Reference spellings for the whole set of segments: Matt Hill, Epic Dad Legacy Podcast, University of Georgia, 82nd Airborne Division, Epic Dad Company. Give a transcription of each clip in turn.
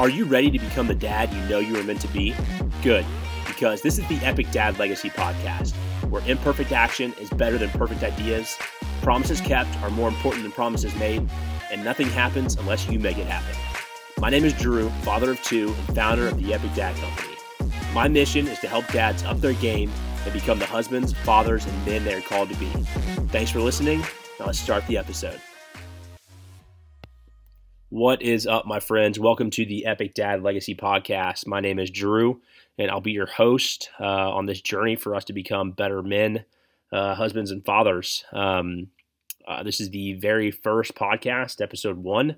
Are you ready to become the dad you know you were meant to be? Good, because this is the Epic Dad Legacy Podcast, where imperfect action is better than perfect ideas, promises kept are more important than promises made, and nothing happens unless you make it happen. My name is Drew, father of two and founder of the Epic Dad Company. My mission is to help dads up their game and become the husbands, fathers, and men they are called to be. Thanks for listening. Now let's start the episode. What is up, my friends? Welcome to the Epic Dad Legacy Podcast. My name is Drew, and I'll be your host on this journey for us to become better men, husbands, and fathers. This is the very first podcast, episode 1.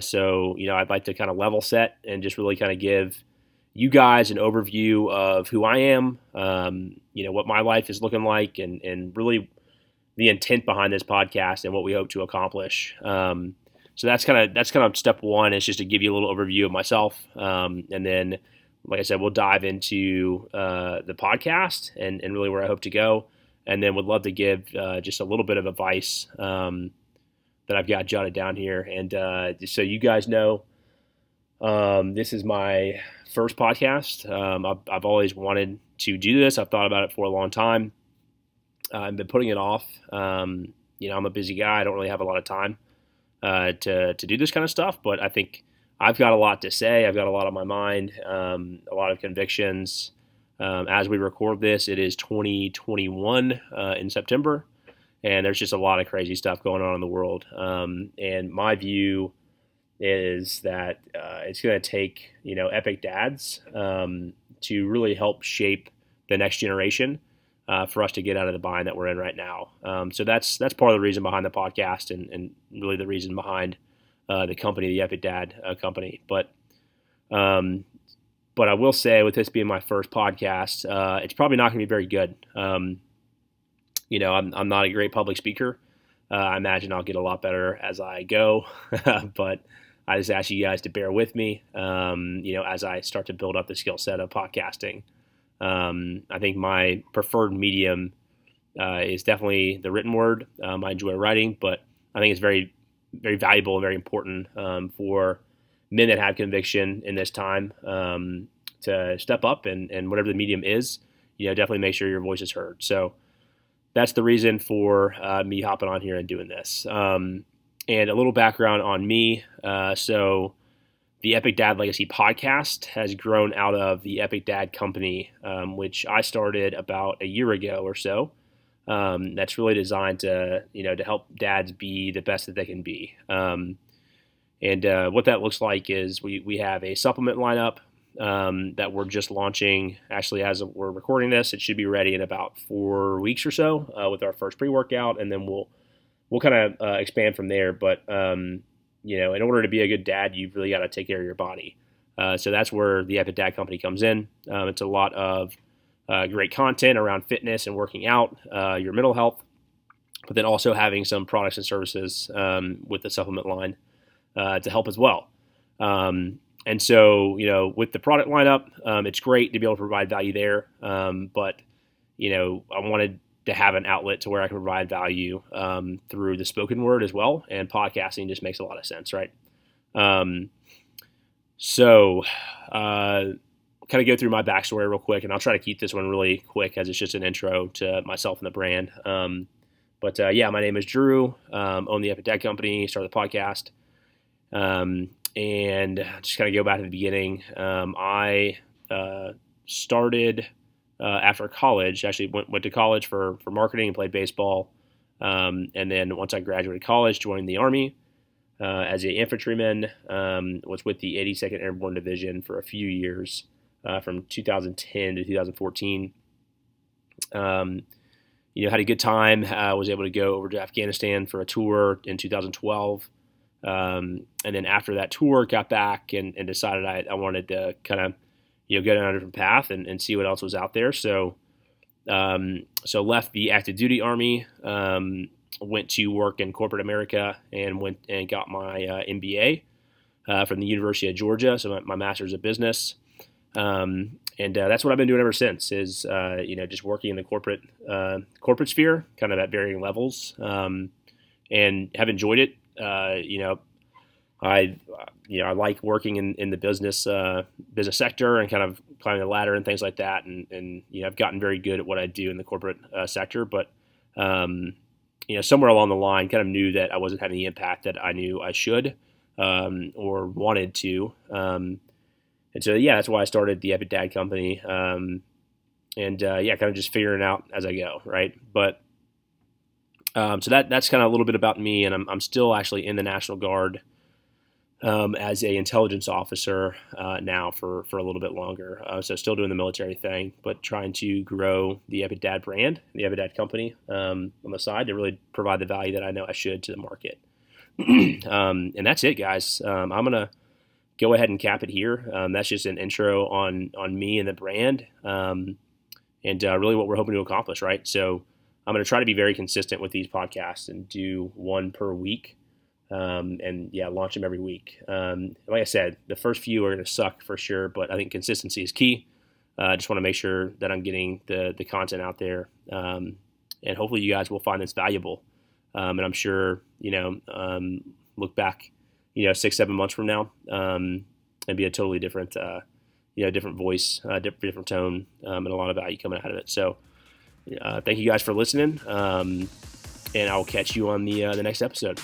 So, I'd like to kind of level set and just really kind of give you guys an overview of who I am, what my life is looking like, and really the intent behind this podcast and what we hope to accomplish. So that's kind of step one, is just to give you a little overview of myself. And then, like I said, we'll dive into the podcast and really where I hope to go. And then would love to give just a little bit of advice that I've got jotted down here. And just so you guys know, this is my first podcast. I've always wanted to do this. I've thought about it for a long time. I've been putting it off. I'm a busy guy. I don't really have a lot of time to do this kind of stuff, but I think I've got a lot to say. I've got a lot on my mind, a lot of convictions. As we record this, it is 2021 in September, and there's just a lot of crazy stuff going on in the world. And my view is that it's going to take epic dads to really help shape the next generation for us to get out of the bind that we're in right now. So that's part of the reason behind the podcast and really the reason behind the company, the Epic Dad Company. But I will say, with this being my first podcast, it's probably not going to be very good. I'm not a great public speaker. I imagine I'll get a lot better as I go, but I just ask you guys to bear with me, as I start to build up the skill set of podcasting. I think my preferred medium is definitely the written word. I enjoy writing, but I think it's very, very valuable and very important for men that have conviction in this time to step up and whatever the medium is, definitely make sure your voice is heard. So that's the reason for me hopping on here and doing this. And a little background on me. So the Epic Dad Legacy Podcast has grown out of the Epic Dad Company, which I started about a year ago or so. That's really designed to help dads be the best that they can be. And what that looks like is we have a supplement lineup that we're just launching. Actually, as we're recording this, it should be ready in about 4 weeks or so with our first pre-workout, and then we'll kind of expand from there. But in order to be a good dad, you've really got to take care of your body. So that's where the Epic Dad Company comes in. It's a lot of great content around fitness and working out, your mental health, but then also having some products and services with the supplement line to help as well. And so, with the product lineup, it's great to be able to provide value there. But I wanted to have an outlet to where I can provide value through the spoken word as well, and podcasting just makes a lot of sense, right? So kind of go through my backstory real quick, and I'll try to keep this one really quick as it's just an intro to myself and the brand. My name is Drew, own the Epic Dad Company, started the podcast, and just kind of go back to the beginning. I started... after college, actually went to college for marketing and played baseball. And then once I graduated college, joined the Army as an infantryman, was with the 82nd Airborne Division for a few years, from 2010 to 2014. Had a good time. I was able to go over to Afghanistan for a tour in 2012. And then after that tour, got back and decided I wanted to kind of go down a different path and see what else was out there. So left the active duty Army, went to work in corporate America, and went and got my MBA from the University of Georgia. So my master's of business, and that's what I've been doing ever since. Is just working in the corporate sphere, kind of at varying levels, and have enjoyed it. I like working in the business sector and kind of climbing the ladder and things like that. And you know, I've gotten very good at what I do in the corporate sector, but you know, somewhere along the line, kind of knew that I wasn't having the impact that I knew I should or wanted to. And so, yeah, that's why I started the Epic Dad Company. Kind of just figuring out as I go, right? But so that's kind of a little bit about me, and I'm still actually in the National Guard as an intelligence officer now for a little bit longer. So still doing the military thing, but trying to grow the Epic Dad brand, the Epic Dad Company on the side to really provide the value that I know I should to the market. And that's it, guys. I'm going to go ahead and cap it here. That's just an intro on me and the brand and really what we're hoping to accomplish, right? So I'm going to try to be very consistent with these podcasts and do one per week. Launch them every week. Like I said, the first few are going to suck for sure, but I think consistency is key. I just want to make sure that I'm getting the content out there. And hopefully you guys will find this valuable. And I'm sure, you know, look back, you know, 6-7 months from now, and be a totally different, different voice, different tone, and a lot of value coming out of it. So, thank you guys for listening. And I'll catch you on the next episode.